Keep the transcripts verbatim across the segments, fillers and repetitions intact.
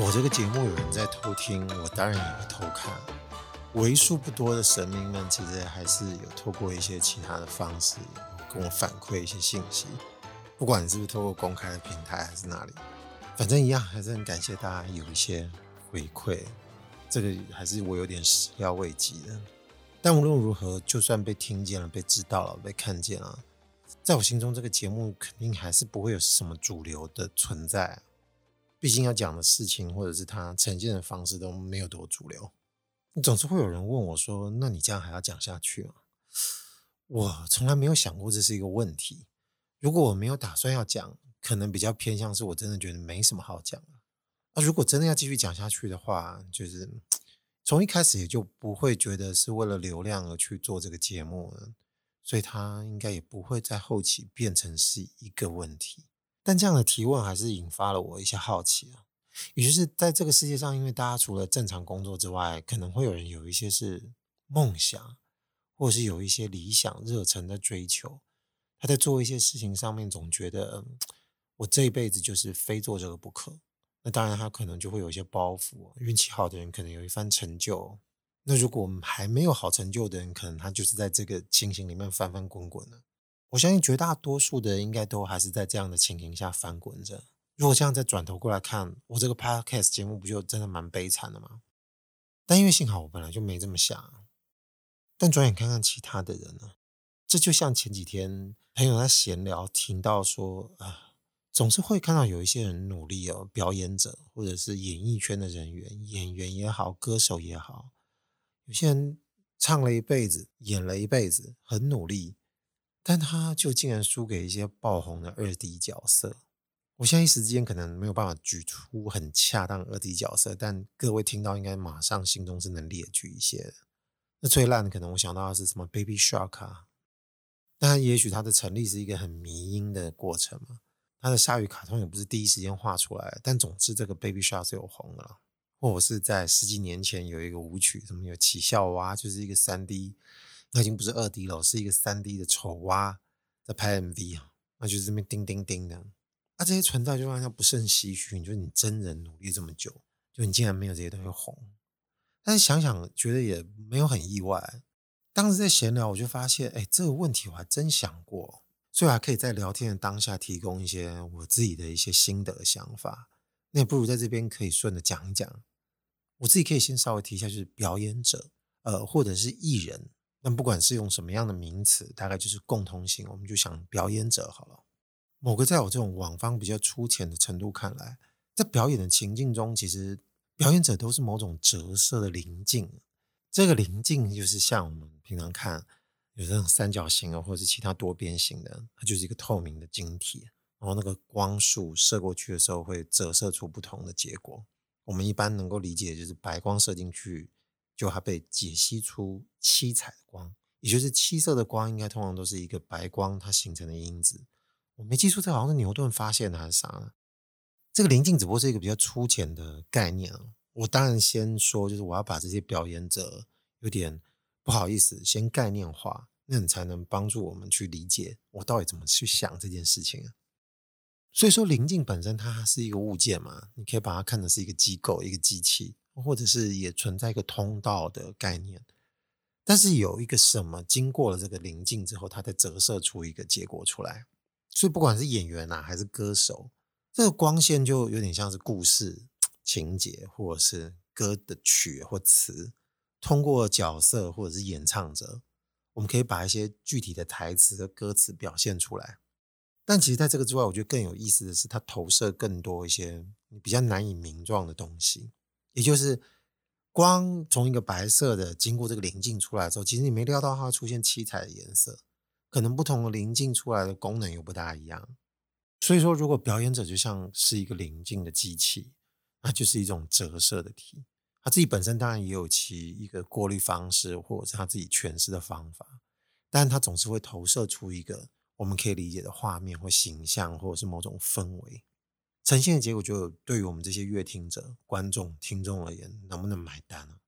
我这个节目有人在偷听，我当然也会偷看。为数不多的神明们其实还是有透过一些其他的方式跟我反馈一些信息，不管你是不是透过公开的平台还是哪里，反正一样还是很感谢大家有一些回馈，这个还是我有点始料未及的。但无论如何，就算被听见了、被知道了、被看见了，在我心中这个节目肯定还是不会有什么主流的存在，毕竟要讲的事情或者是它呈现的方式都没有多主流。总是会有人问我说，那你这样还要讲下去吗？我从来没有想过这是一个问题，如果我没有打算要讲，可能比较偏向是我真的觉得没什么好讲的。啊，如果真的要继续讲下去的话，就是从一开始也就不会觉得是为了流量而去做这个节目了，所以它应该也不会在后期变成是一个问题。但这样的提问还是引发了我一些好奇啊。也就是在这个世界上，因为大家除了正常工作之外，可能会有人有一些是梦想，或是有一些理想热忱的追求，他在做一些事情上面总觉得、嗯、我这一辈子就是非做这个不可。那当然他可能就会有一些包袱，运气好的人可能有一番成就，那如果还没有好成就的人，可能他就是在这个情形里面翻翻滚滚的。我相信绝大多数的人应该都还是在这样的情形下翻滚着。如果这样再转头过来看，我这个 podcast 节目不就真的蛮悲惨的吗？但因为幸好我本来就没这么想。但转眼看看其他的人呢、啊，这就像前几天朋友在闲聊听到说啊。总是会看到有一些人努力哦，表演者或者是演艺圈的人员，演员也好，歌手也好，有些人唱了一辈子，演了一辈子，很努力，但他就竟然输给一些爆红的二 D 角色。我现在一时之间可能没有办法举出很恰当二 D 角色，但各位听到应该马上心中是能列举一些的。那最烂的可能我想到的是什么 Baby Shark 啊，但也许它的成立是一个很迷因的过程嘛。他的鲨鱼卡通也不是第一时间画出来，但总之这个 Baby Shark 是有红的啦。或者是在十几年前有一个舞曲，什么有奇笑蛙，就是一个 三 D， 那已经不是 二 D 了，是一个 三 D 的丑蛙在拍 M V， 那就是这边叮叮叮的。那、啊、这些存在就让人家不胜唏嘘，你说你真人努力这么久，就你竟然没有这些东西红。但是想想觉得也没有很意外。当时在闲聊我就发现，哎，这个问题我还真想过。所以还可以在聊天的当下提供一些我自己的一些心得想法，那也不如在这边可以顺着讲一讲。我自己可以先稍微提一下，就是表演者呃，或者是艺人，但不管是用什么样的名词，大概就是共通性，我们就想表演者好了。某个在我这种网方比较粗浅的程度看来，在表演的情境中，其实表演者都是某种折射的棱镜，这个棱镜就是像我们平常看有这种三角形啊，或者是其他多边形的，它就是一个透明的晶体，然后那个光束射过去的时候会折射出不同的结果。我们一般能够理解就是白光射进去，就它被解析出七彩的光，也就是七色的光应该通常都是一个白光它形成的因子。我没记错，这好像是牛顿发现的还是啥呢？这个棱镜只不过是一个比较粗浅的概念。我当然先说，就是我要把这些表演者有点不好意思先概念化，那你才能帮助我们去理解我到底怎么去想这件事情、啊、所以说棱镜本身它是一个物件嘛，你可以把它看成是一个机构，一个机器，或者是也存在一个通道的概念。但是有一个什么经过了这个棱镜之后，它再折射出一个结果出来。所以不管是演员啊还是歌手，这个光线就有点像是故事情节，或者是歌的曲或词，通过角色或者是演唱者，我们可以把一些具体的台词和歌词表现出来。但其实在这个之外，我觉得更有意思的是它投射更多一些比较难以名状的东西。也就是光从一个白色的经过这个棱镜出来之后，其实你没料到它会出现七彩的颜色，可能不同的棱镜出来的功能又不大一样。所以说如果表演者就像是一个棱镜的机器，那就是一种折射的体，他自己本身当然也有其一个过滤方式，或者是他自己诠释的方法，但他总是会投射出一个我们可以理解的画面或形象，或者是某种氛围呈现的结果。就对于我们这些乐听者、观众、听众而言，能不能买单呢、啊？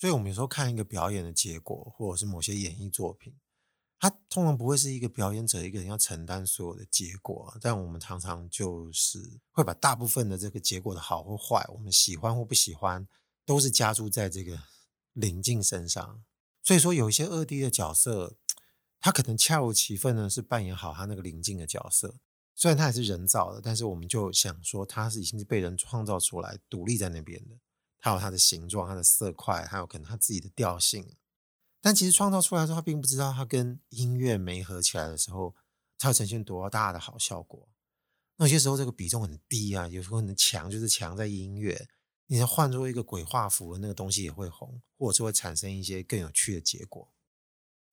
所以我们有时候看一个表演的结果，或者是某些演艺作品，他通常不会是一个表演者一个人要承担所有的结果，但我们常常就是会把大部分的这个结果的好或坏，我们喜欢或不喜欢，都是加注在这个邻近身上。所以说有一些二 D 的角色，他可能恰如其分呢是扮演好他那个邻近的角色，虽然他也是人造的，但是我们就想说他是已经是被人创造出来独立在那边的，他有他的形状，他的色块，还有可能他自己的调性。但其实创造出来的时候，他并不知道他跟音乐媒合起来的时候，他要呈现多大的好效果。那有些时候这个比重很低啊，有时候很强，就是强在音乐。你要换作一个鬼画符的那个东西也会红，或者是会产生一些更有趣的结果。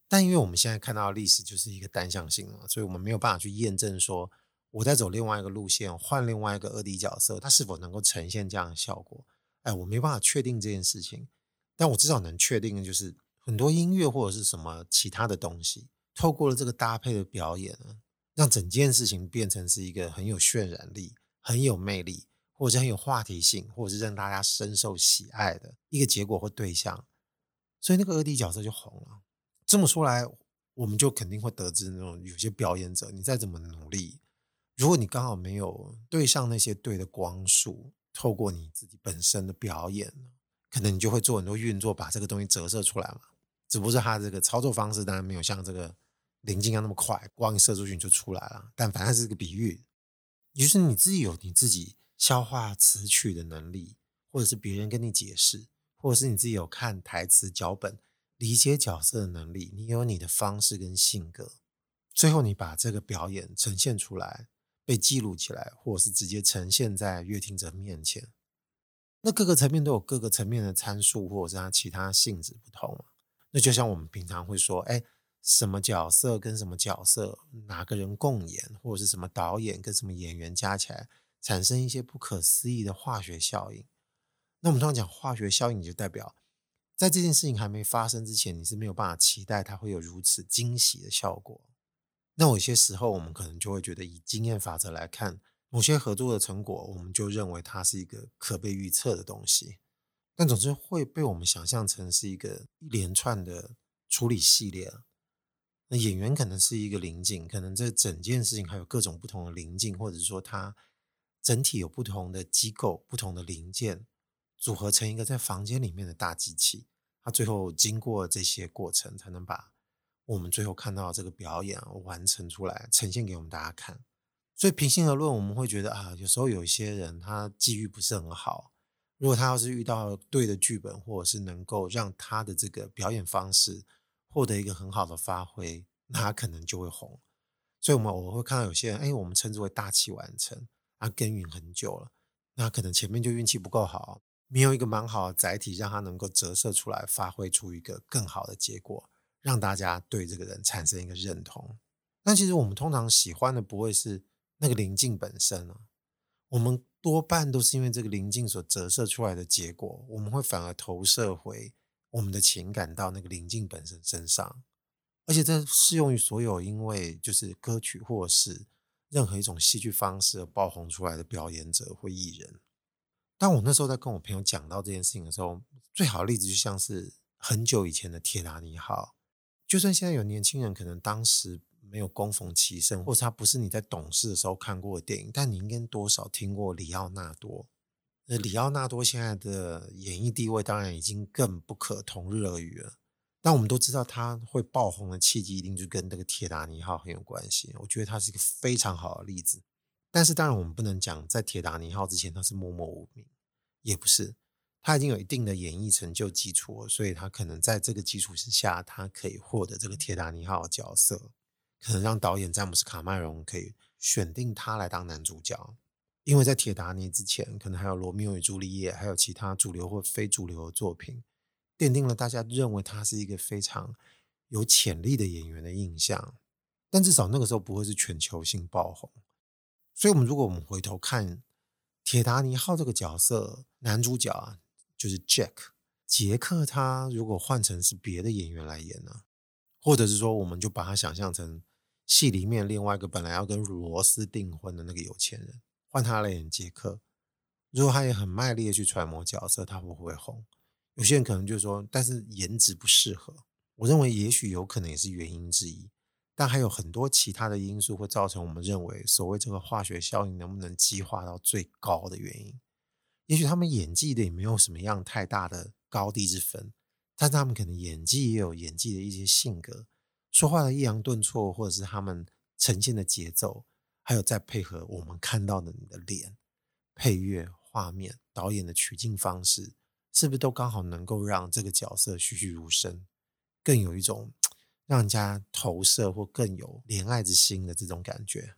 但因为我们现在看到的历史就是一个单向性嘛，所以我们没有办法去验证说，我在走另外一个路线，换另外一个二 D 角色，它是否能够呈现这样的效果？哎，我没办法确定这件事情，但我至少能确定的就是。很多音乐或者是什么其他的东西，透过了这个搭配的表演呢，让整件事情变成是一个很有渲染力、很有魅力，或者是很有话题性，或者是让大家深受喜爱的一个结果或对象。所以那个二 D 角色就红了。这么说来，我们就肯定会得知那种有些表演者，你再怎么努力，如果你刚好没有对上那些对的光束，透过你自己本身的表演，可能你就会做很多运作，把这个东西折射出来嘛。只不过是他这个操作方式当然没有像这个林静那么快，光一射出去你就出来了，但反正是个比喻。于是你自己有你自己消化词曲的能力，或者是别人跟你解释，或者是你自己有看台词脚本理解角色的能力，你有你的方式跟性格，最后你把这个表演呈现出来，被记录起来，或者是直接呈现在乐听者面前。那各个层面都有各个层面的参数，或者是它其他性质不同嘛。那就像我们平常会说，哎，什么角色跟什么角色，哪个人共演，或者是什么导演跟什么演员加起来，产生一些不可思议的化学效应。那我们通常讲化学效应，就代表在这件事情还没发生之前，你是没有办法期待它会有如此惊喜的效果。那有些时候我们可能就会觉得，以经验法则来看，某些合作的成果，我们就认为它是一个可被预测的东西。但总之会被我们想象成是一个一连串的处理系列。那演员可能是一个邻近，可能这整件事情还有各种不同的邻近，或者说它整体有不同的机构、不同的零件组合成一个在房间里面的大机器。它最后经过这些过程，才能把我们最后看到这个表演完成出来，呈现给我们大家看。所以平心而论，我们会觉得啊，有时候有一些人他际遇不是很好。如果他要是遇到对的剧本，或者是能够让他的这个表演方式获得一个很好的发挥，那他可能就会红。所以我们偶尔会看到有些人，哎，我们称之为大器晚成，他耕耘很久了，那可能前面就运气不够好，没有一个蛮好的载体让他能够折射出来，发挥出一个更好的结果，让大家对这个人产生一个认同。那其实我们通常喜欢的不会是那个邻近本身啊，我们多半都是因为这个邻近所折射出来的结果，我们会反而投射回我们的情感到那个邻近本身身上。而且这适用于所有因为就是歌曲或是任何一种戏剧方式而爆红出来的表演者或艺人。当我那时候在跟我朋友讲到这件事情的时候，最好的例子就像是很久以前的铁达尼号，就算现在有年轻人可能当时没有供逢其盛，或者它不是你在懂事的时候看过的电影，但你应该多少听过里奥纳多。那里奥纳多现在的演艺地位当然已经更不可同日而语了，但我们都知道他会爆红的契机一定就跟这个铁达尼号很有关系。我觉得它是一个非常好的例子，但是当然我们不能讲在铁达尼号之前他是默默无名，也不是，他已经有一定的演艺成就基础了，所以他可能在这个基础之下，他可以获得这个铁达尼号的角色，可能让导演詹姆斯卡麦隆可以选定他来当男主角。因为在铁达尼之前，可能还有罗密欧与朱丽叶，还有其他主流或非主流的作品，奠定了大家认为他是一个非常有潜力的演员的印象。但至少那个时候不会是全球性爆红。所以我们如果我们回头看铁达尼号这个角色，男主角啊，就是 Jack 杰克，他如果换成是别的演员来演呢、啊，或者是说我们就把他想象成戏里面另外一个本来要跟罗斯订婚的那个有钱人，换他来演杰克，如果他也很卖力的去揣摩角色，他会不会红？有些人可能就说但是颜值不适合，我认为也许有可能也是原因之一。但还有很多其他的因素会造成我们认为所谓这个化学效应能不能激化到最高的原因。也许他们演技的也没有什么样太大的高低之分，但是他们可能演技也有演技的一些性格，说话的抑扬顿挫，或者是他们呈现的节奏，还有再配合我们看到的你的脸、配乐、画面、导演的取景方式，是不是都刚好能够让这个角色栩栩如生，更有一种让人家投射或更有怜爱之心的这种感觉。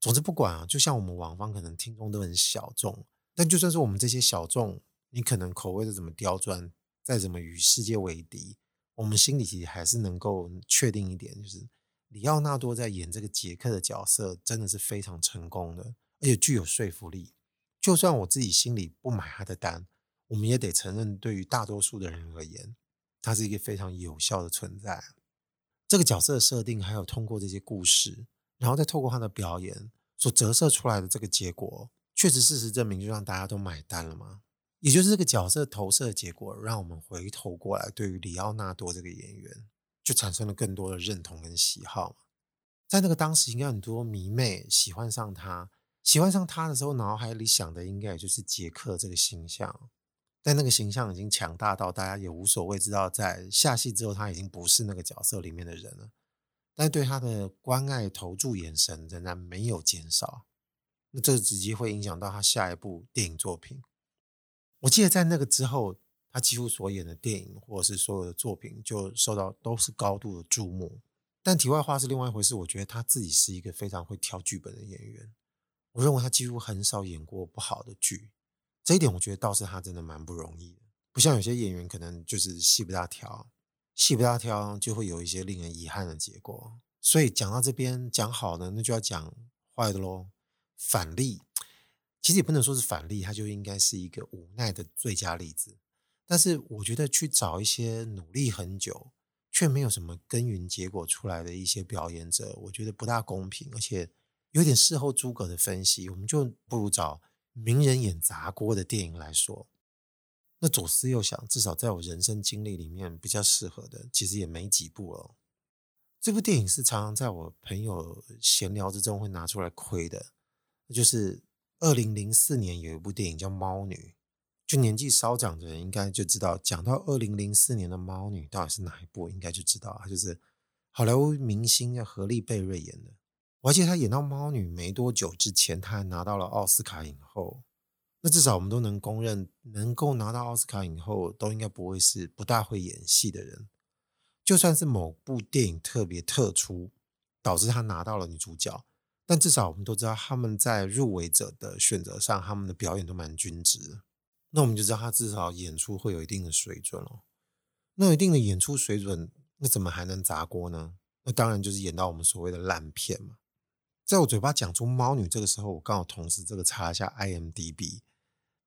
总之不管啊，就像我们网方可能听众都很小众，但就算是我们这些小众，你可能口味的怎么刁钻，再怎么与世界为敌，我们心里其实还是能够确定一点，就是里奥纳多在演这个杰克的角色真的是非常成功的，而且具有说服力。就算我自己心里不买他的单，我们也得承认对于大多数的人而言，他是一个非常有效的存在。这个角色的设定还有通过这些故事，然后再透过他的表演所折射出来的这个结果，确实事实证明就让大家都买单了嘛。也就是这个角色投射的结果，让我们回头过来对于里奥纳多这个演员就产生了更多的认同跟喜好嘛。在那个当时应该很多迷妹喜欢上他，喜欢上他的时候，脑海里想的应该也就是杰克这个形象，但那个形象已经强大到大家也无所谓知道在下戏之后他已经不是那个角色里面的人了，但对他的关爱投注眼神仍然没有减少，那这直接会影响到他下一部电影作品。我记得在那个之后，他几乎所演的电影或者是所有的作品就受到都是高度的注目。但题外话是另外一回事，我觉得他自己是一个非常会挑剧本的演员，我认为他几乎很少演过不好的剧，这一点我觉得倒是他真的蛮不容易的。不像有些演员可能就是戏不大挑，戏不大挑就会有一些令人遗憾的结果。所以讲到这边，讲好的那就要讲坏的咯。反例其实也不能说是反例，它就应该是一个无奈的最佳例子。但是我觉得去找一些努力很久却没有什么耕耘结果出来的一些表演者，我觉得不大公平，而且有点事后诸葛的分析，我们就不如找名人演砸锅的电影来说。那左思右想，至少在我人生经历里面比较适合的其实也没几部哦。这部电影是常常在我朋友闲聊之中会拿出来亏的，就是二零零四年有一部电影叫猫女，就年纪稍长的人应该就知道，讲到二零零四年的猫女到底是哪一部应该就知道，它就是好莱坞明星叫荷丽贝瑞演的。我还记得他演到猫女没多久之前，他还拿到了奥斯卡影后。那至少我们都能公认，能够拿到奥斯卡影后都应该不会是不大会演戏的人。就算是某部电影特别特出导致他拿到了女主角，但至少我们都知道他们在入围者的选择上，他们的表演都蛮均值。那我们就知道他至少演出会有一定的水准哦。那有一定的演出水准，那怎么还能砸锅呢？那当然就是演到我们所谓的烂片嘛。在我嘴巴讲出猫女这个时候，我刚好同时这个查一下 IMDB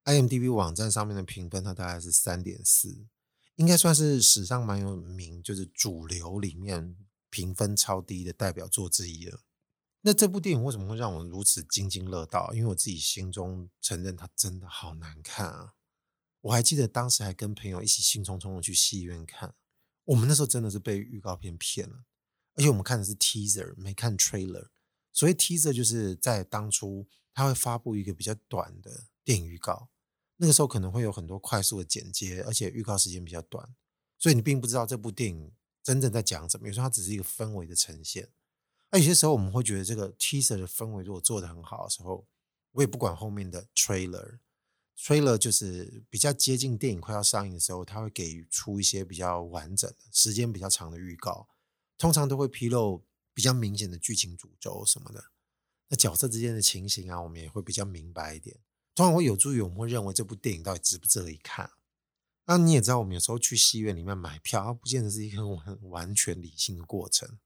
IMDB 网站上面的评分，它大概是 三点四， 应该算是史上蛮有名，就是主流里面评分超低的代表作之一了。那这部电影为什么会让我如此津津乐道？因为我自己心中承认它真的好难看啊！我还记得当时还跟朋友一起兴冲冲的去戏院看，我们那时候真的是被预告片骗了，而且我们看的是 teaser 没看 trailer。所以 teaser 就是在当初他会发布一个比较短的电影预告，那个时候可能会有很多快速的剪接，而且预告时间比较短，所以你并不知道这部电影真正在讲什么。有时候它只是一个氛围的呈现，而有些时候我们会觉得这个 teaser 的氛围如果做得很好的时候，我也不管后面的 trailer trailer 就是比较接近电影快要上映的时候，它会给出一些比较完整的时间比较长的预告，通常都会披露比较明显的剧情主轴什么的，那角色之间的情形啊，我们也会比较明白一点，通常会有助于我们会认为这部电影到底值不值得一看。那你也知道我们有时候去戏院里面买票，它不见得是一个完全理性的过程。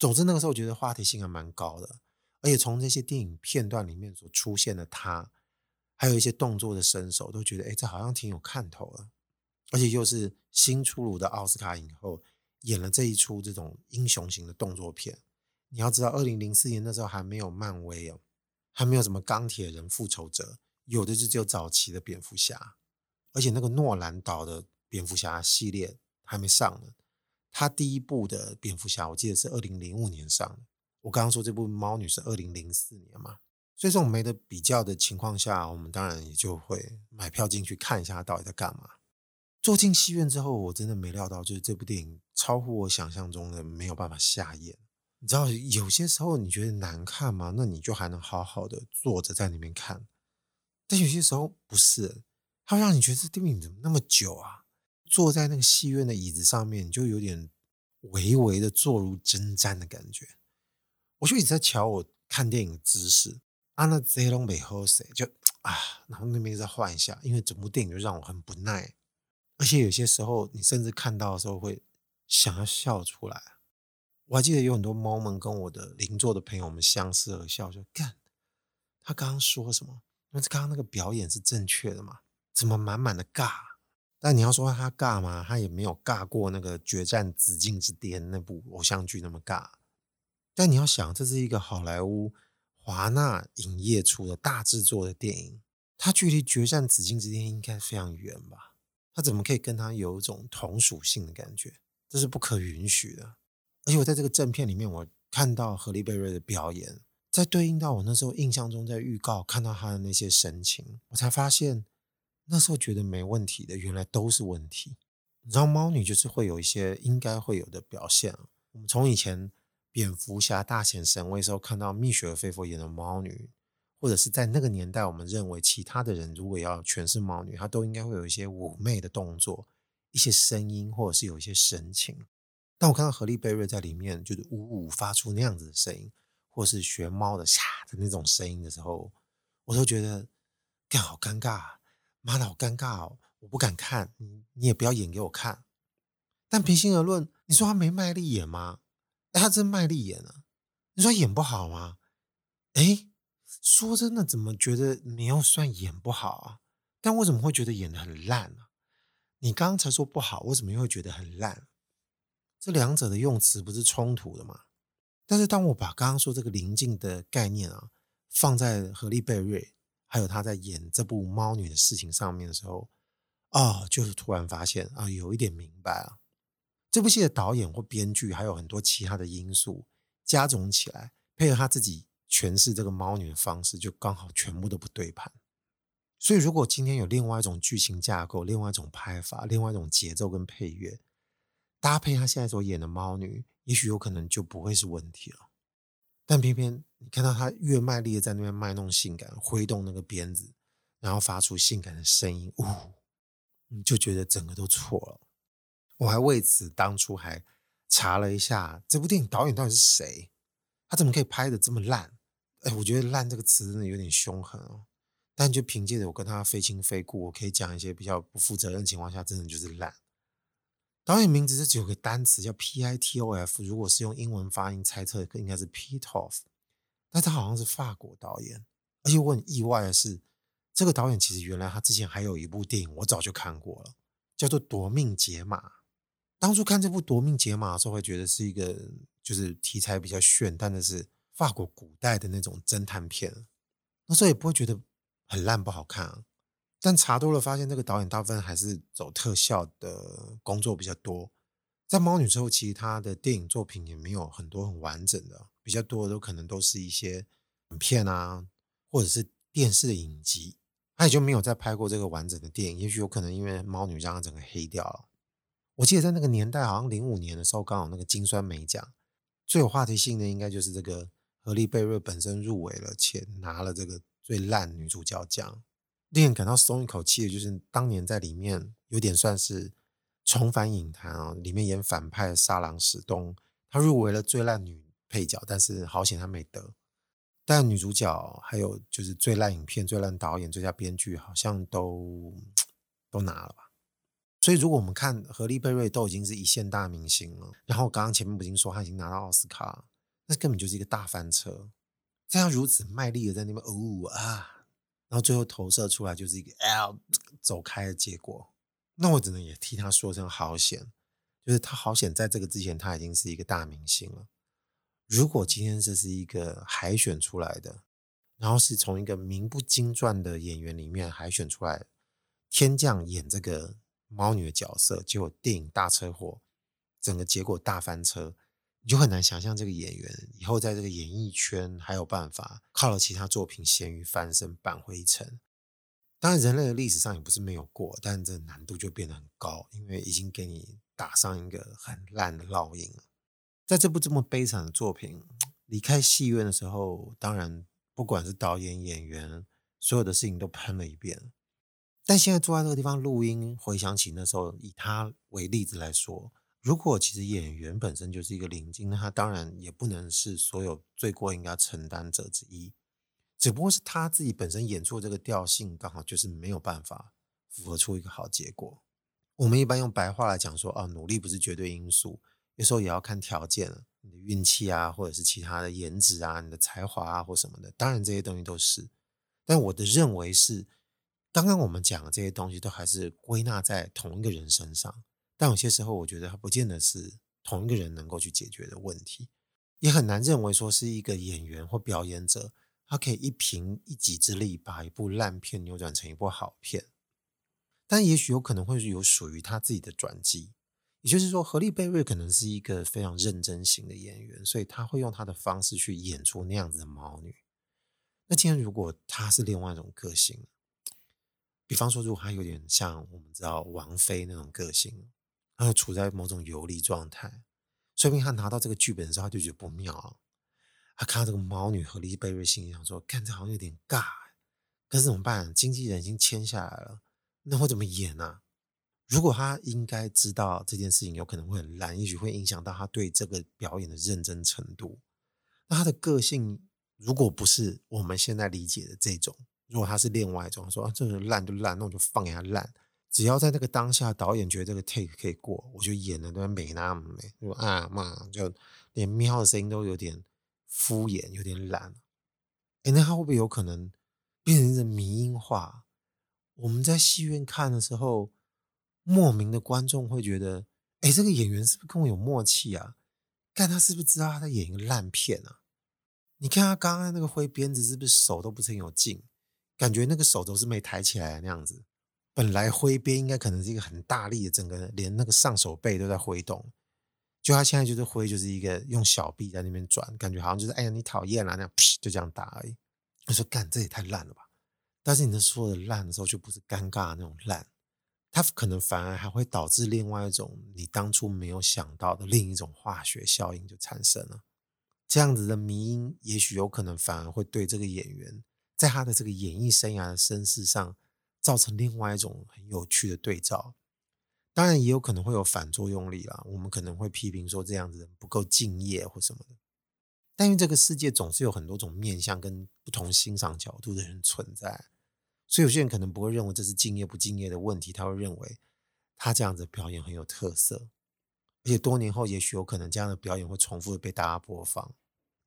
总之那个时候我觉得话题性还蛮高的，而且从这些电影片段里面所出现的他，还有一些动作的身手，都觉得哎、欸，这好像挺有看头的。而且又是新出炉的奥斯卡影后演了这一出这种英雄型的动作片。你要知道二零零四年那时候还没有漫威哦，还没有什么钢铁人、复仇者，有的就只有早期的蝙蝠侠，而且那个诺兰导的蝙蝠侠系列还没上呢，他第一部的蝙蝠侠我记得是二零零五年上的，我刚刚说这部猫女是二零零四年嘛，所以说我们没得比较的情况下，我们当然也就会买票进去看一下到底在干嘛。坐进戏院之后，我真的没料到就是这部电影超乎我想象中的没有办法下咽。你知道有些时候你觉得难看吗？那你就还能好好的坐着在那边看，但有些时候不是，它会让你觉得这电影怎么那么久啊，坐在那个戏院的椅子上面你就有点微微的坐如针毡的感觉。我就一直在瞧我看电影的姿势啊，那这些都没好势，就啊，然后那边再换一下，因为整部电影就让我很不耐，而且有些时候你甚至看到的时候会想要笑出来。我还记得有很多猫们跟我的邻座的朋友们相视而笑，就干他刚刚说什么，因为刚刚那个表演是正确的嘛，怎么满满的尬。但你要说他尬嘛，他也没有尬过那个决战紫禁之巅那部偶像剧那么尬。但你要想，这是一个好莱坞华纳影业出的大制作的电影，它距离决战紫禁之巅应该非常远吧，它怎么可以跟它有一种同属性的感觉，这是不可允许的。而且我在这个正片里面，我看到荷莉贝瑞的表演，在对应到我那时候印象中在预告看到他的那些神情，我才发现那时候觉得没问题的原来都是问题。你知道猫女就是会有一些应该会有的表现，我们从以前蝙蝠侠大显神威的时候看到蜜雪儿菲佛演的猫女，或者是在那个年代我们认为其他的人如果要诠释猫女，她都应该会有一些妩媚的动作，一些声音，或者是有一些神情。但我看到荷莉贝瑞在里面就是呜呜发出那样子的声音，或是学猫的吓的那种声音的时候，我都觉得干好尴尬、啊、妈的好尴尬哦，我不敢看，你也不要演给我看。但平心而论，你说他没卖力演吗？哎，他真卖力演啊。你说演不好吗？哎，说真的怎么觉得没有算演不好啊？但我怎么会觉得演得很烂呢、啊？你刚刚才说不好，我怎么又会觉得很烂？这两者的用词不是冲突的嘛？但是当我把刚刚说这个临近的概念啊，放在荷莉贝瑞还有他在演这部猫女的事情上面的时候，哦，就是突然发现啊，有一点明白啊。这部戏的导演或编剧还有很多其他的因素加总起来，配合他自己诠释这个猫女的方式，就刚好全部都不对盘。所以如果今天有另外一种剧情架构，另外一种拍法，另外一种节奏跟配乐搭配他现在所演的猫女，也许有可能就不会是问题了。但偏偏你看到他越卖力的在那边卖弄性感，挥动那个鞭子，然后发出性感的声音，呜，你就觉得整个都错了。我还为此当初还查了一下这部电影导演到底是谁，他怎么可以拍得这么烂。哎，我觉得烂这个词真的有点凶狠哦。但就凭借着我跟他非亲非故，我可以讲一些比较不负责任情况下，真的就是烂。导演名字是只有个单词叫 P I T O F， 如果是用英文发音猜测应该是 Pitof， 但他好像是法国导演。而且我很意外的是，这个导演其实原来他之前还有一部电影我早就看过了，叫做《夺命解码》。当初看这部《夺命解码》的时候会觉得是一个就是题材比较炫，但是法国古代的那种侦探片，那时候也不会觉得很烂不好看啊。但查多了发现，这个导演大部分还是走特效的工作比较多。在猫女之后，其实他的电影作品也没有很多很完整的，比较多的都可能都是一些影片啊，或者是电视的影集，他也就没有再拍过这个完整的电影。也许有可能因为猫女让他整个黑掉了。我记得在那个年代，好像零五年的时候，刚好那个金酸梅奖最有话题性的应该就是这个荷莉贝瑞本身入围了，且拿了这个最烂女主角奖。令人感到松一口气的就是当年在里面有点算是重返影坛啊、哦，里面演反派的沙朗史东，她入围了最烂女配角，但是好险她没得。但女主角还有就是最烂影片、最烂导演、最佳编剧好像都都拿了吧。所以如果我们看荷莉贝瑞都已经是一线大明星了，然后刚刚前面不已经说她已经拿到奥斯卡，那根本就是一个大翻车。这样如此卖力的在那边哦啊，然后最后投射出来就是一个 L 走开的结果。那我只能也替他说声好险，就是他好险在这个之前他已经是一个大明星了。如果今天这是一个海选出来的，然后是从一个名不经传的演员里面海选出来天降演这个猫女的角色，结果电影大车祸，整个结果大翻车，你就很难想象这个演员以后在这个演艺圈还有办法靠了其他作品咸鱼翻身扳回一城。当然人类的历史上也不是没有过，但这难度就变得很高，因为已经给你打上一个很烂的烙印了。在这部这么悲惨的作品离开戏院的时候，当然不管是导演演员所有的事情都喷了一遍，但现在坐在这个地方录音，回想起那时候，以他为例子来说，如果其实演员本身就是一个灵精，那他当然也不能是所有罪过应该承担者之一，只不过是他自己本身演出这个调性刚好就是没有办法符合出一个好结果。我们一般用白话来讲说、啊、努力不是绝对因素，有时候也要看条件，你的运气啊，或者是其他的颜值啊，你的才华啊或什么的，当然这些东西都是，但我的认为是刚刚我们讲的这些东西都还是归纳在同一个人身上，但有些时候我觉得它不见得是同一个人能够去解决的问题，也很难认为说是一个演员或表演者他可以一凭一己之力把一部烂片扭转成一部好片，但也许有可能会有属于他自己的转机。也就是说，何利贝瑞可能是一个非常认真型的演员，所以他会用他的方式去演出那样子的猫女。那今天如果他是另外一种个性，比方说如果他有点像我们知道王菲那种个性，他就处在某种游离状态，说不定他拿到这个剧本的时候他就觉得不妙了，他看到这个猫女何利贝瑞心里想说，看这好像有点尬、欸、可是怎么办，经纪人已经签下来了，那我怎么演啊？如果他应该知道这件事情有可能会很烂，也许会影响到他对这个表演的认真程度，那他的个性如果不是我们现在理解的这种，如果他是另外一种说、啊、这烂就烂，那我就放给他烂，只要在那个当下导演觉得这个 take 可以过，我就演了都没那么美，就啊嘛，就连喵的声音都有点敷衍，有点懒。诶，那他会不会有可能变成一个迷因化？我们在戏院看的时候，莫名的观众会觉得，诶，这个演员是不是跟我有默契啊？看他是不是知道他在演一个烂片啊？你看他刚刚那个挥鞭子是不是手都不是很有劲，感觉那个手都是没抬起来的那样子，本来挥鞭应该可能是一个很大力的，整个连那个上手背都在挥动，就他现在就是挥就是一个用小臂在那边转，感觉好像就是哎呀你讨厌啦、啊、那样就这样打而已。我说干，这也太烂了吧，但是你的说的烂的时候就不是尴尬的那种烂，它可能反而还会导致另外一种你当初没有想到的另一种化学效应就产生了。这样子的迷因也许有可能反而会对这个演员在他的这个演艺生涯的身世上造成另外一种很有趣的对照，当然也有可能会有反作用力啦，我们可能会批评说这样子不够敬业或什么的，但因为这个世界总是有很多种面向跟不同欣赏角度的人存在，所以有些人可能不会认为这是敬业不敬业的问题，他会认为他这样子的表演很有特色，而且多年后也许有可能这样的表演会重复的被大家播放，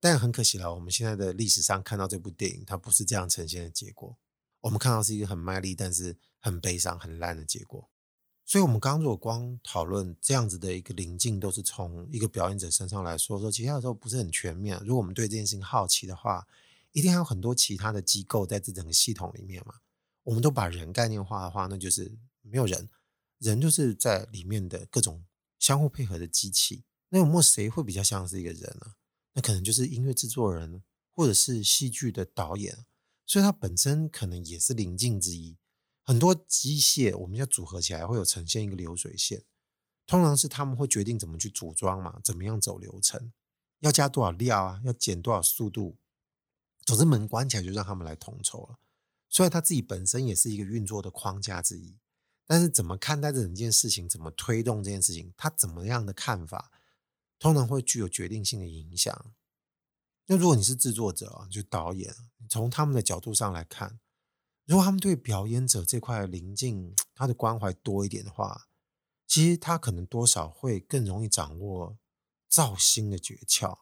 但很可惜了，我们现在的历史上看到这部电影它不是这样呈现的结果，我们看到是一个很卖力但是很悲伤很烂的结果。所以我们刚刚如果光讨论这样子的一个临近都是从一个表演者身上来说说，其他的时候不是很全面，如果我们对这件事情好奇的话，一定还有很多其他的机构在这整个系统里面嘛。我们都把人概念化的话，那就是没有人，人就是在里面的各种相互配合的机器，那有没有谁会比较像是一个人呢、啊？那可能就是音乐制作人或者是戏剧的导演，所以他本身可能也是临近之一，很多机械我们要组合起来会有呈现一个流水线，通常是他们会决定怎么去组装嘛，怎么样走流程，要加多少料啊，要减多少速度，总之门关起来就让他们来统筹了，所以他自己本身也是一个运作的框架之一，但是怎么看待整件事情，怎么推动这件事情，他怎么样的看法通常会具有决定性的影响。那如果你是制作者，就导演，从他们的角度上来看，如果他们对表演者这块临近他的关怀多一点的话，其实他可能多少会更容易掌握造星的诀窍，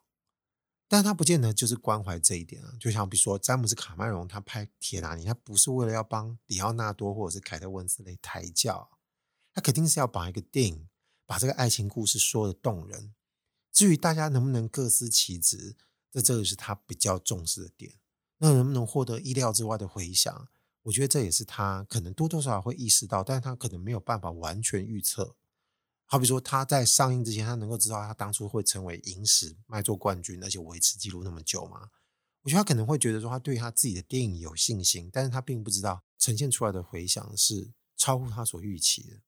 但他不见得就是关怀这一点、啊、就像比如说詹姆斯卡麦隆他拍铁达尼，他不是为了要帮里奥纳多或者是凯特温斯雷抬轿，他肯定是要把一个电影把这个爱情故事说得动人，至于大家能不能各司其职，这这个是他比较重视的点，那能不能获得意料之外的回响，我觉得这也是他可能多多少少会意识到，但他可能没有办法完全预测，好比说他在上映之前他能够知道他当初会成为影史卖座冠军而且维持纪录那么久吗？我觉得他可能会觉得说他对他自己的电影有信心，但是他并不知道呈现出来的回响是超乎他所预期的，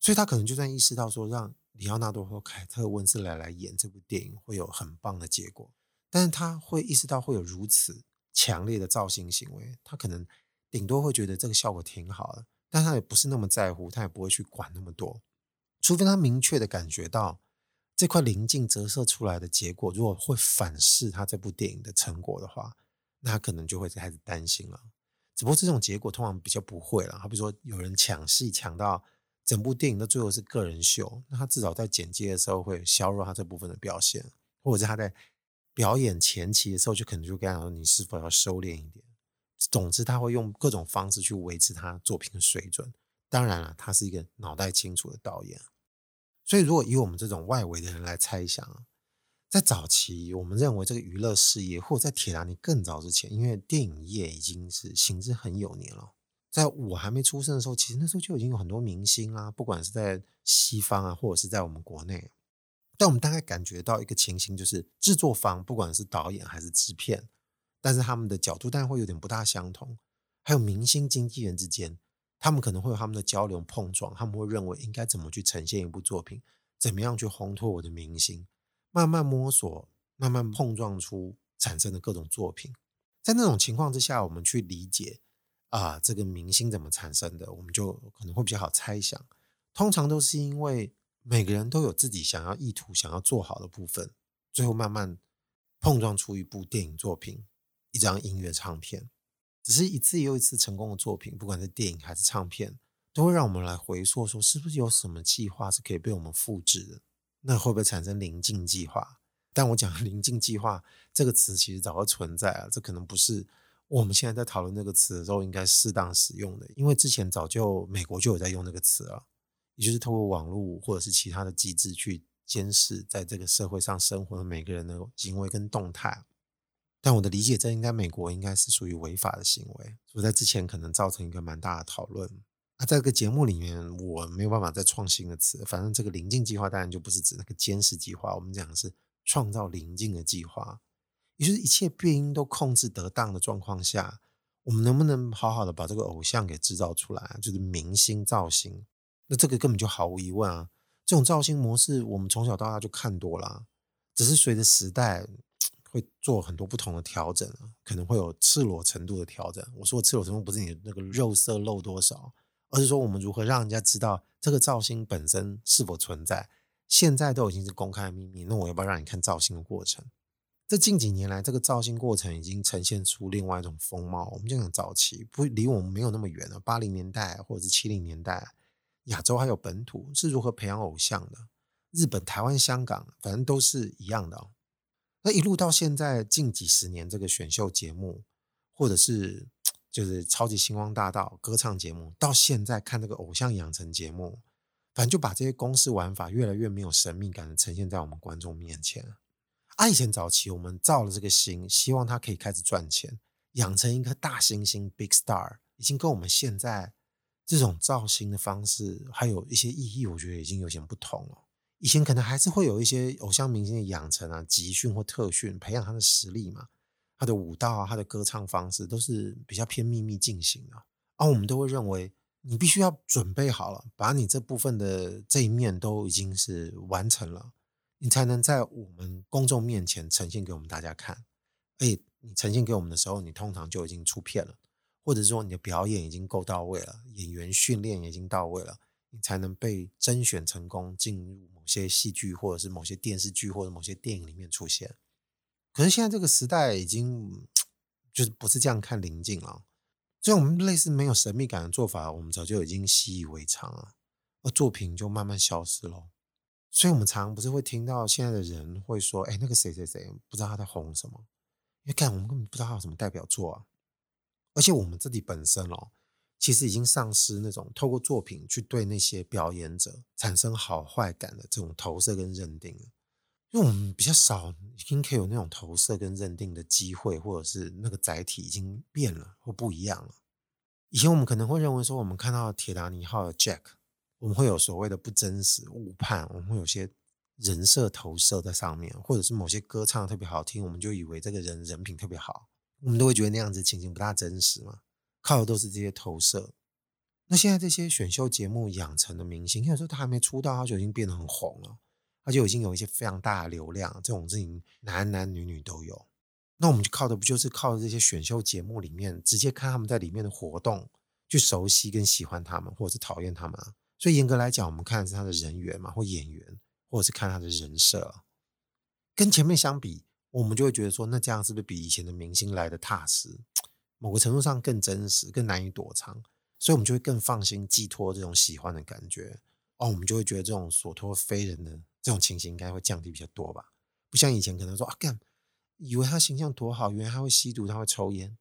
所以他可能就算意识到说让里奥纳多和凯特温斯莱来演这部电影会有很棒的结果，但是他会意识到会有如此强烈的造星行为，他可能顶多会觉得这个效果挺好的，但他也不是那么在乎，他也不会去管那么多，除非他明确的感觉到这块棱镜折射出来的结果如果会反噬他这部电影的成果的话，那他可能就会开始担心了。只不过这种结果通常比较不会啦，好比说有人抢戏抢到整部电影的最后是个人秀，那他至少在剪接的时候会削弱他这部分的表现，或者是他在表演前期的时候就可能就跟他说你是否要收敛一点，总之他会用各种方式去维持他作品的水准。当然啦，他是一个脑袋清楚的导演，所以如果以我们这种外围的人来猜想，在早期我们认为这个娱乐事业或者在铁达尼更早之前，因为电影业已经是行之很有年了，在我还没出生的时候，其实那时候就已经有很多明星啊，不管是在西方啊，或者是在我们国内。但我们大概感觉到一个情形，就是制作方不管是导演还是制片，但是他们的角度当然会有点不大相同，还有明星经纪人之间，他们可能会有他们的交流碰撞，他们会认为应该怎么去呈现一部作品，怎么样去烘托我的明星，慢慢摸索，慢慢碰撞出产生的各种作品。在那种情况之下，我们去理解啊，这个明星怎么产生的，我们就可能会比较好猜想。通常都是因为每个人都有自己想要意图想要做好的部分，最后慢慢碰撞出一部电影作品，一张音乐唱片。只是一次又一次成功的作品，不管是电影还是唱片，都会让我们来回溯说是不是有什么计划是可以被我们复制的，那会不会产生临近计划。但我讲临近计划这个词其实早就存在了，这可能不是我们现在在讨论这个词的时候应该适当使用的，因为之前早就美国就有在用这个词了，也就是透过网络或者是其他的机制去监视在这个社会上生活的每个人的行为跟动态。但我的理解，这应该美国应该是属于违法的行为，所以在之前可能造成一个蛮大的讨论。啊，在这个节目里面我没有办法再创新的词，反正这个临近计划当然就不是指那个监视计划，我们讲的是创造临近的计划，也就是一切变因都控制得当的状况下，我们能不能好好的把这个偶像给制造出来，就是明星造型。那这个根本就毫无疑问啊，这种造型模式我们从小到大就看多了啊，只是随着时代会做很多不同的调整啊，可能会有赤裸程度的调整。我说赤裸程度不是你那个肉色露多少，而是说我们如何让人家知道这个造型本身是否存在。现在都已经是公开的秘密，那我要不要让你看造型的过程？这近几年来这个造星过程已经呈现出另外一种风貌。我们就讲早期不离我们没有那么远了，八零年代或者是七零年代亚洲还有本土是如何培养偶像的，日本台湾香港反正都是一样的哦。那一路到现在近几十年这个选秀节目或者是就是超级星光大道歌唱节目，到现在看这个偶像养成节目，反正就把这些公式玩法越来越没有神秘感的呈现在我们观众面前啊。以前早期我们造了这个星，希望它可以开始赚钱，养成一颗大星星 Big Star， 已经跟我们现在这种造星的方式还有一些意义我觉得已经有些不同了。以前可能还是会有一些偶像明星的养成啊，集训或特训培养他的实力嘛，他的舞蹈啊，他的歌唱方式都是比较偏秘密进行的啊，我们都会认为你必须要准备好了，把你这部分的这一面都已经是完成了，你才能在我们公众面前呈现给我们大家看。而且你呈现给我们的时候，你通常就已经出片了，或者说你的表演已经够到位了，演员训练也已经到位了，你才能被甄选成功进入某些戏剧或者是某些电视剧或者某些电影里面出现。可是现在这个时代已经就是不是这样看临近了，所以我们类似没有神秘感的做法我们早就已经习以为常了，而作品就慢慢消失了。所以我们常常不是会听到现在的人会说，哎，那个谁谁谁不知道他在红什么，因为干我们根本不知道他有什么代表作啊。而且我们自己本身哦，其实已经丧失那种透过作品去对那些表演者产生好坏感的这种投射跟认定，因为我们比较少已经可以有那种投射跟认定的机会，或者是那个载体已经变了或不一样了。以前我们可能会认为说，我们看到铁达尼号的 Jack 我们会有所谓的不真实、误判，我们会有些人设投射在上面，或者是某些歌唱特别好听，我们就以为这个人人品特别好，我们都会觉得那样子情形不大真实嘛，靠的都是这些投射。那现在这些选秀节目养成的明星，有时候他还没出道他就已经变得很红了，他就已经有一些非常大的流量，这种事情男男女女都有。那我们就靠的不就是靠这些选秀节目里面直接看他们在里面的活动去熟悉跟喜欢他们或者是讨厌他们啊。所以严格来讲我们看的是他的人缘嘛，或演员，或者是看他的人设。跟前面相比，我们就会觉得说那这样是不是比以前的明星来的踏实，某个程度上更真实，更难以躲藏，所以我们就会更放心寄托这种喜欢的感觉哦，我们就会觉得这种所托非人的这种情形应该会降低比较多吧。不像以前可能说啊干，以为他形象多好，原来他会吸毒，他会抽烟，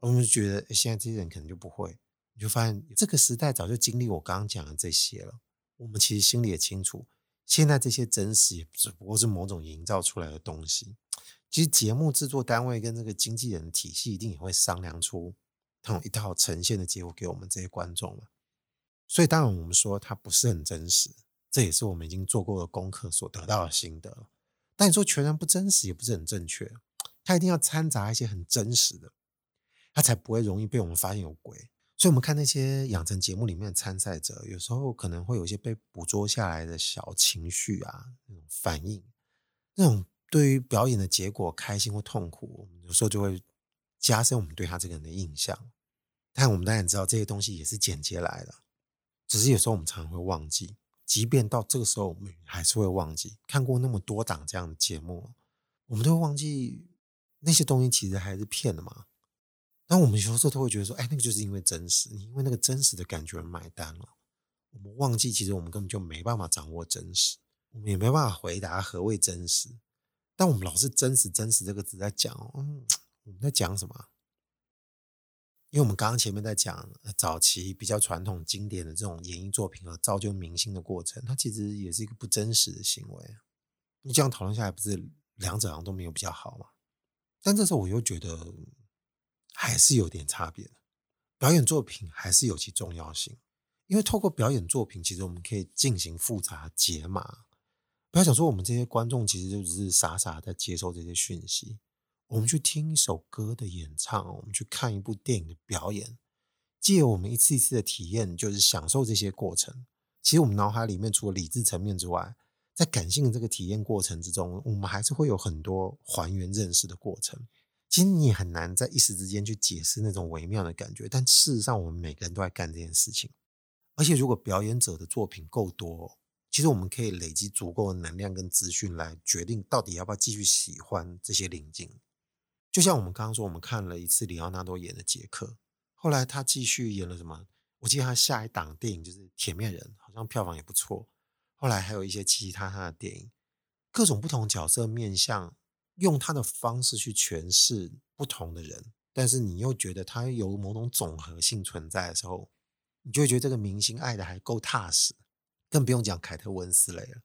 我们就觉得、欸、现在这些人可能就不会。你就发现这个时代早就经历我刚刚讲的这些了，我们其实心里也清楚，现在这些真实也只不过是某种营造出来的东西。其实节目制作单位跟这个经纪人的体系一定也会商量出那种一套呈现的结果给我们这些观众嘛。所以当然我们说它不是很真实，这也是我们已经做过的功课所得到的心得。但你说全然不真实也不是很正确，它一定要掺杂一些很真实的，它才不会容易被我们发现有鬼。所以我们看那些养成节目里面的参赛者，有时候可能会有一些被捕捉下来的小情绪啊，那种反应，那种对于表演的结果开心或痛苦，有时候就会加深我们对他这个人的印象。但我们当然知道这些东西也是剪接来的，只是有时候我们常常会忘记，即便到这个时候我们还是会忘记。看过那么多档这样的节目，我们都会忘记那些东西其实还是骗的嘛。但我们有时候都会觉得说哎，那个就是因为真实，你因为那个真实的感觉买单了，我们忘记其实我们根本就没办法掌握真实，我们也没办法回答何谓真实。但我们老是真实真实这个字在讲、嗯、我们在讲什么、啊、因为我们刚刚前面在讲早期比较传统经典的这种演艺作品和造就明星的过程，它其实也是一个不真实的行为。你这样讨论下来不是两者好像都没有比较好吗？但这时候我又觉得还是有点差别的，表演作品还是有其重要性，因为透过表演作品其实我们可以进行复杂解码。不要想说我们这些观众其实就只是傻傻在接受这些讯息，我们去听一首歌的演唱，我们去看一部电影的表演，借由我们一次一次的体验就是享受这些过程。其实我们脑海里面除了理智层面之外，在感性的这个体验过程之中，我们还是会有很多还原认识的过程。其实你很难在一时之间去解释那种微妙的感觉，但事实上我们每个人都在干这件事情。而且如果表演者的作品够多，其实我们可以累积足够的能量跟资讯来决定到底要不要继续喜欢这些邻近。就像我们刚刚说，我们看了一次里奥纳多演的杰克，后来他继续演了什么，我记得他下一档电影就是铁面人，好像票房也不错，后来还有一些其他他的电影，各种不同角色面向，用他的方式去诠释不同的人，但是你又觉得他有某种总和性存在的时候，你就会觉得这个明星爱的还够踏实。更不用讲凯特温斯雷了，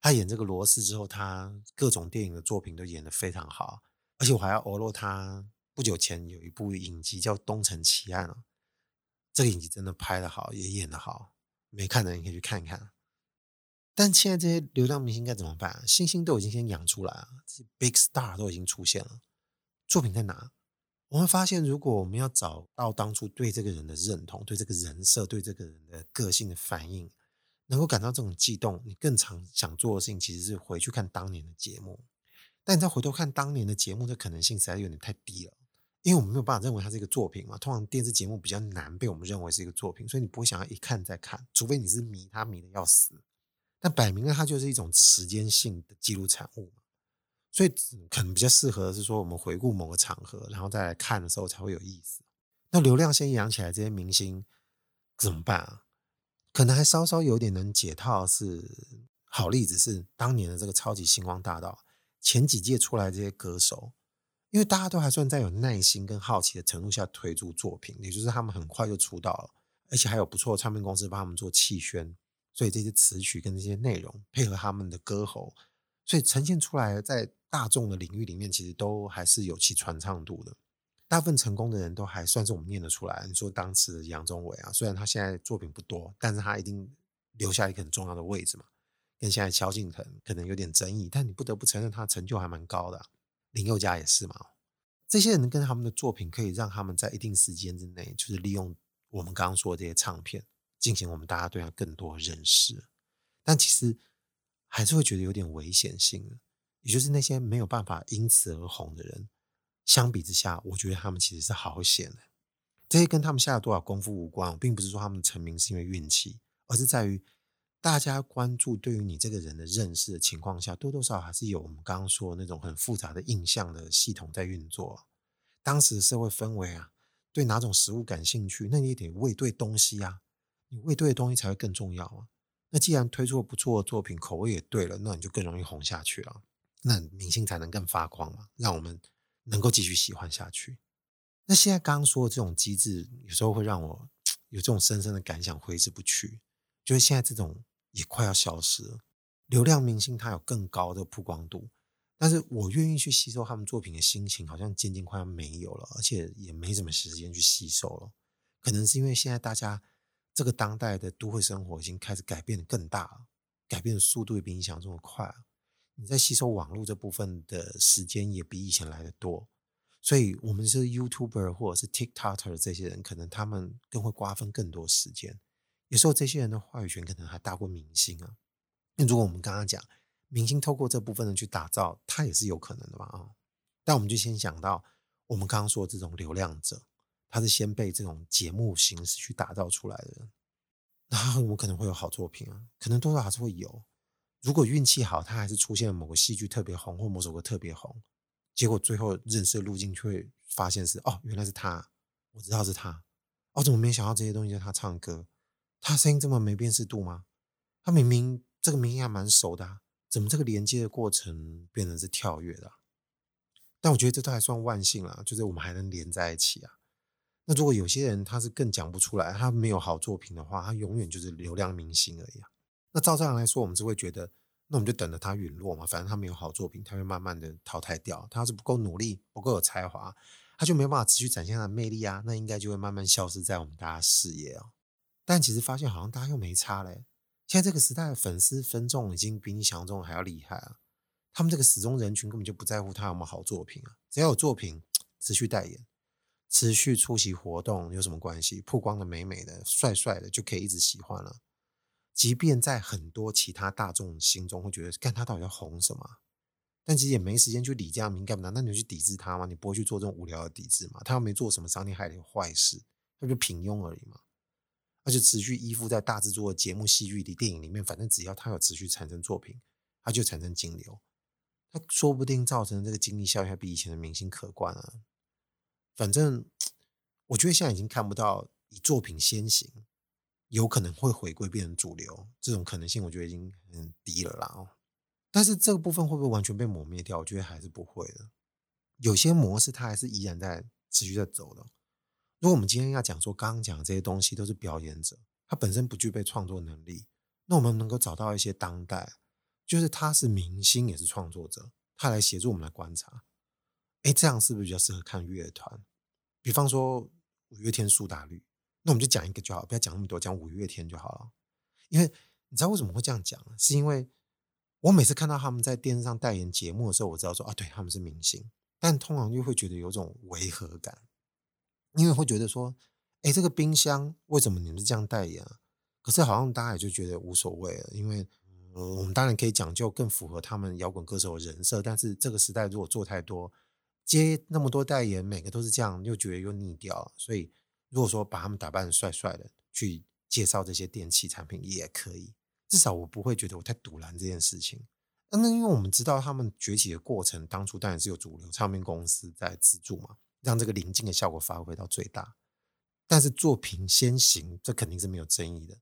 他演这个罗斯之后，他各种电影的作品都演得非常好。而且我还要欧罗他不久前有一部影集叫《东城奇案》啊，这个影集真的拍得好，也演得好，没看的人可以去看看。但现在这些流量明星该怎么办、啊、星星都已经先养出来了，这些 big star 都已经出现了，作品在哪？我们发现如果我们要找到当初对这个人的认同，对这个人设，对这个人的个性的反应，能够感到这种悸动，你更常想做的事情其实是回去看当年的节目。但你再回头看当年的节目的可能性实在有点太低了，因为我们没有办法认为它是一个作品嘛。通常电视节目比较难被我们认为是一个作品，所以你不会想要一看再看，除非你是迷它迷的要死。但摆明了它就是一种时间性的记录产物嘛，所以可能比较适合的是说我们回顾某个场合然后再来看的时候才会有意思。那流量先养起来这些明星怎么办啊？可能还稍稍有点能解套是好例子，是当年的这个超级星光大道前几届出来这些歌手，因为大家都还算在有耐心跟好奇的程度下推出作品，也就是他们很快就出道了，而且还有不错的唱片公司帮他们做气宣，所以这些词曲跟这些内容配合他们的歌喉，所以呈现出来在大众的领域里面其实都还是有其传唱度的。大部分成功的人都还算是我们念得出来，你说当时的杨宗纬啊，虽然他现在作品不多，但是他一定留下一个很重要的位置嘛，跟现在萧敬腾可能有点争议，但你不得不承认他的成就还蛮高的、啊、林宥嘉也是嘛。这些人跟他们的作品可以让他们在一定时间之内，就是利用我们刚刚说的这些唱片进行我们大家对他更多的认识，但其实还是会觉得有点危险性的，也就是那些没有办法因此而红的人，相比之下我觉得他们其实是好险的。这些跟他们下了多少功夫无关，我并不是说他们成名是因为运气，而是在于大家关注对于你这个人的认识的情况下，多多少少还是有我们刚刚说的那种很复杂的印象的系统在运作。当时的社会氛围啊，对哪种食物感兴趣，那你也得喂对东西啊，你喂对的东西才会更重要啊。那既然推出了不错的作品，口味也对了，那你就更容易红下去了，那明星才能更发光嘛，让我们能够继续喜欢下去。那现在刚刚说的这种机制，有时候会让我有这种深深的感想，挥之不去，就是现在这种也快要消失了。流量明星他有更高的曝光度，但是我愿意去吸收他们作品的心情好像渐渐快要没有了，而且也没什么时间去吸收了。可能是因为现在大家这个当代的都会生活已经开始改变得更大了，改变的速度也比你想这么快了，你在吸收网络这部分的时间也比以前来得多，所以我们是 YouTuber 或者是 TikToker 这些人，可能他们更会瓜分更多时间，有时候这些人的话语权可能还大过明星啊。那如果我们刚刚讲明星透过这部分的去打造，它也是有可能的嘛、哦、但我们就先想到我们刚刚说的这种流量者，他是先被这种节目形式去打造出来的人，那我们可能会有好作品啊，可能多少还是会有，如果运气好他还是出现了某个戏剧特别红或某首歌特别红，结果最后认识的路径却会发现是哦原来是他，我知道是他，哦怎么没想到这些东西是他唱歌，他声音这么没辨识度吗？他明明这个明星还蛮熟的、啊、怎么这个连接的过程变成是跳跃的、啊、但我觉得这都还算万幸啦，就是我们还能连在一起啊。那如果有些人他是更讲不出来，他没有好作品的话，他永远就是流量明星而已啊。那照这样来说，我们是会觉得那我们就等着他陨落嘛，反正他没有好作品，他会慢慢的淘汰掉，他要是不够努力不够有才华，他就没有办法持续展现他的魅力啊，那应该就会慢慢消失在我们大家视野哦。但其实发现好像大家又没差嘞。现在这个时代的粉丝分众已经比你想象中还要厉害啊！他们这个死忠人群根本就不在乎他有没有好作品啊，只要有作品，持续代言、持续出席活动有什么关系？曝光的美美的、帅帅的就可以一直喜欢了。即便在很多其他大众心中会觉得，干他到底要红什么？但其实也没时间去理这样敏感嘛，那你就去抵制他嘛，你不会去做这种无聊的抵制嘛？他又没做什么伤天害理的坏事，他就平庸而已嘛。他就持续依附在大制作的节目、戏剧里、电影里面，反正只要他有持续产生作品，他就产生金流，他说不定造成这个经济效益还比以前的明星可观啊。反正我觉得现在已经看不到以作品先行有可能会回归变成主流这种可能性，我觉得已经很低了啦、哦、但是这个部分会不会完全被抹灭掉，我觉得还是不会的，有些模式它还是依然在持续在走的。如果我们今天要讲说刚刚讲的这些东西都是表演者，他本身不具备创作能力，那我们能够找到一些当代就是他是明星也是创作者，他来协助我们来观察，诶这样是不是比较适合看乐团，比方说五月天、苏打绿，那我们就讲一个就好，不要讲那么多，讲五月天就好了。因为你知道为什么会这样讲，是因为我每次看到他们在电视上代言节目的时候，我知道说啊，对他们是明星，但通常又会觉得有种违和感，因为会觉得说诶这个冰箱为什么你们是这样代言啊，可是好像大家也就觉得无所谓了，因为、呃、我们当然可以讲究更符合他们摇滚歌手的人设，但是这个时代如果做太多接那么多代言，每个都是这样，又觉得又腻掉了，所以如果说把他们打扮帅帅的去介绍这些电器产品也可以，至少我不会觉得我太堵拦这件事情、啊、那因为我们知道他们崛起的过程当初当然是有主流唱片公司在资助嘛，让这个临近的效果发挥到最大，但是作品先行这肯定是没有争议的，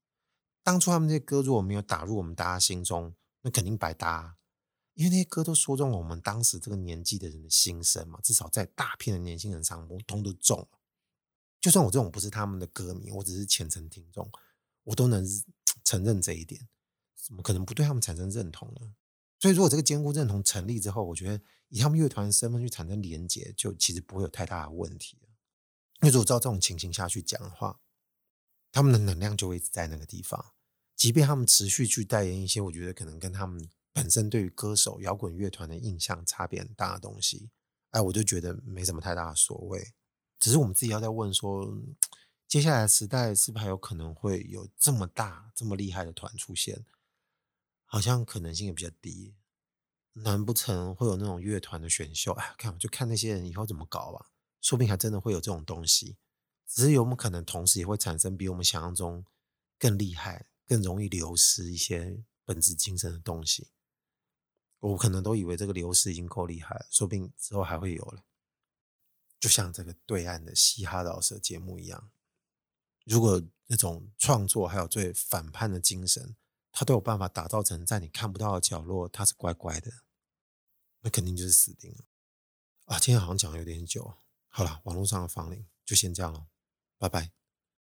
当初他们这些歌如果没有打入我们大家心中，那肯定白搭、啊、因为那些歌都说中了我们当时这个年纪的人的心声嘛，至少在大片的年轻人上我通都中了，就算我这种不是他们的歌迷，我只是虔诚听众，我都能承认这一点，怎么可能不对他们产生认同呢？所以如果这个坚固认同成立之后，我觉得以他们乐团身份去产生连结，就其实不会有太大的问题了。因为如果照这种情形下去讲的话，他们的能量就会一直在那个地方，即便他们持续去代言一些我觉得可能跟他们本身对于歌手摇滚乐团的印象差别很大的东西，哎，我就觉得没什么太大的所谓。只是我们自己要在问说，接下来的时代是不是还有可能会有这么大这么厉害的团出现，好像可能性也比较低。难不成会有那种乐团的选秀，哎，看我就看那些人以后怎么搞吧，说不定还真的会有这种东西。只是有没有可能同时也会产生比我们想象中更厉害更容易流失一些本质精神的东西，我可能都以为这个流失已经够厉害了，说不定之后还会有了。就像这个对岸的嘻哈饶舌节目一样，如果那种创作还有最反叛的精神它都有办法打造成在你看不到的角落它是乖乖的，那肯定就是死定了啊！今天好像讲有点久，好了，网络上的芳龄就先这样了，拜拜。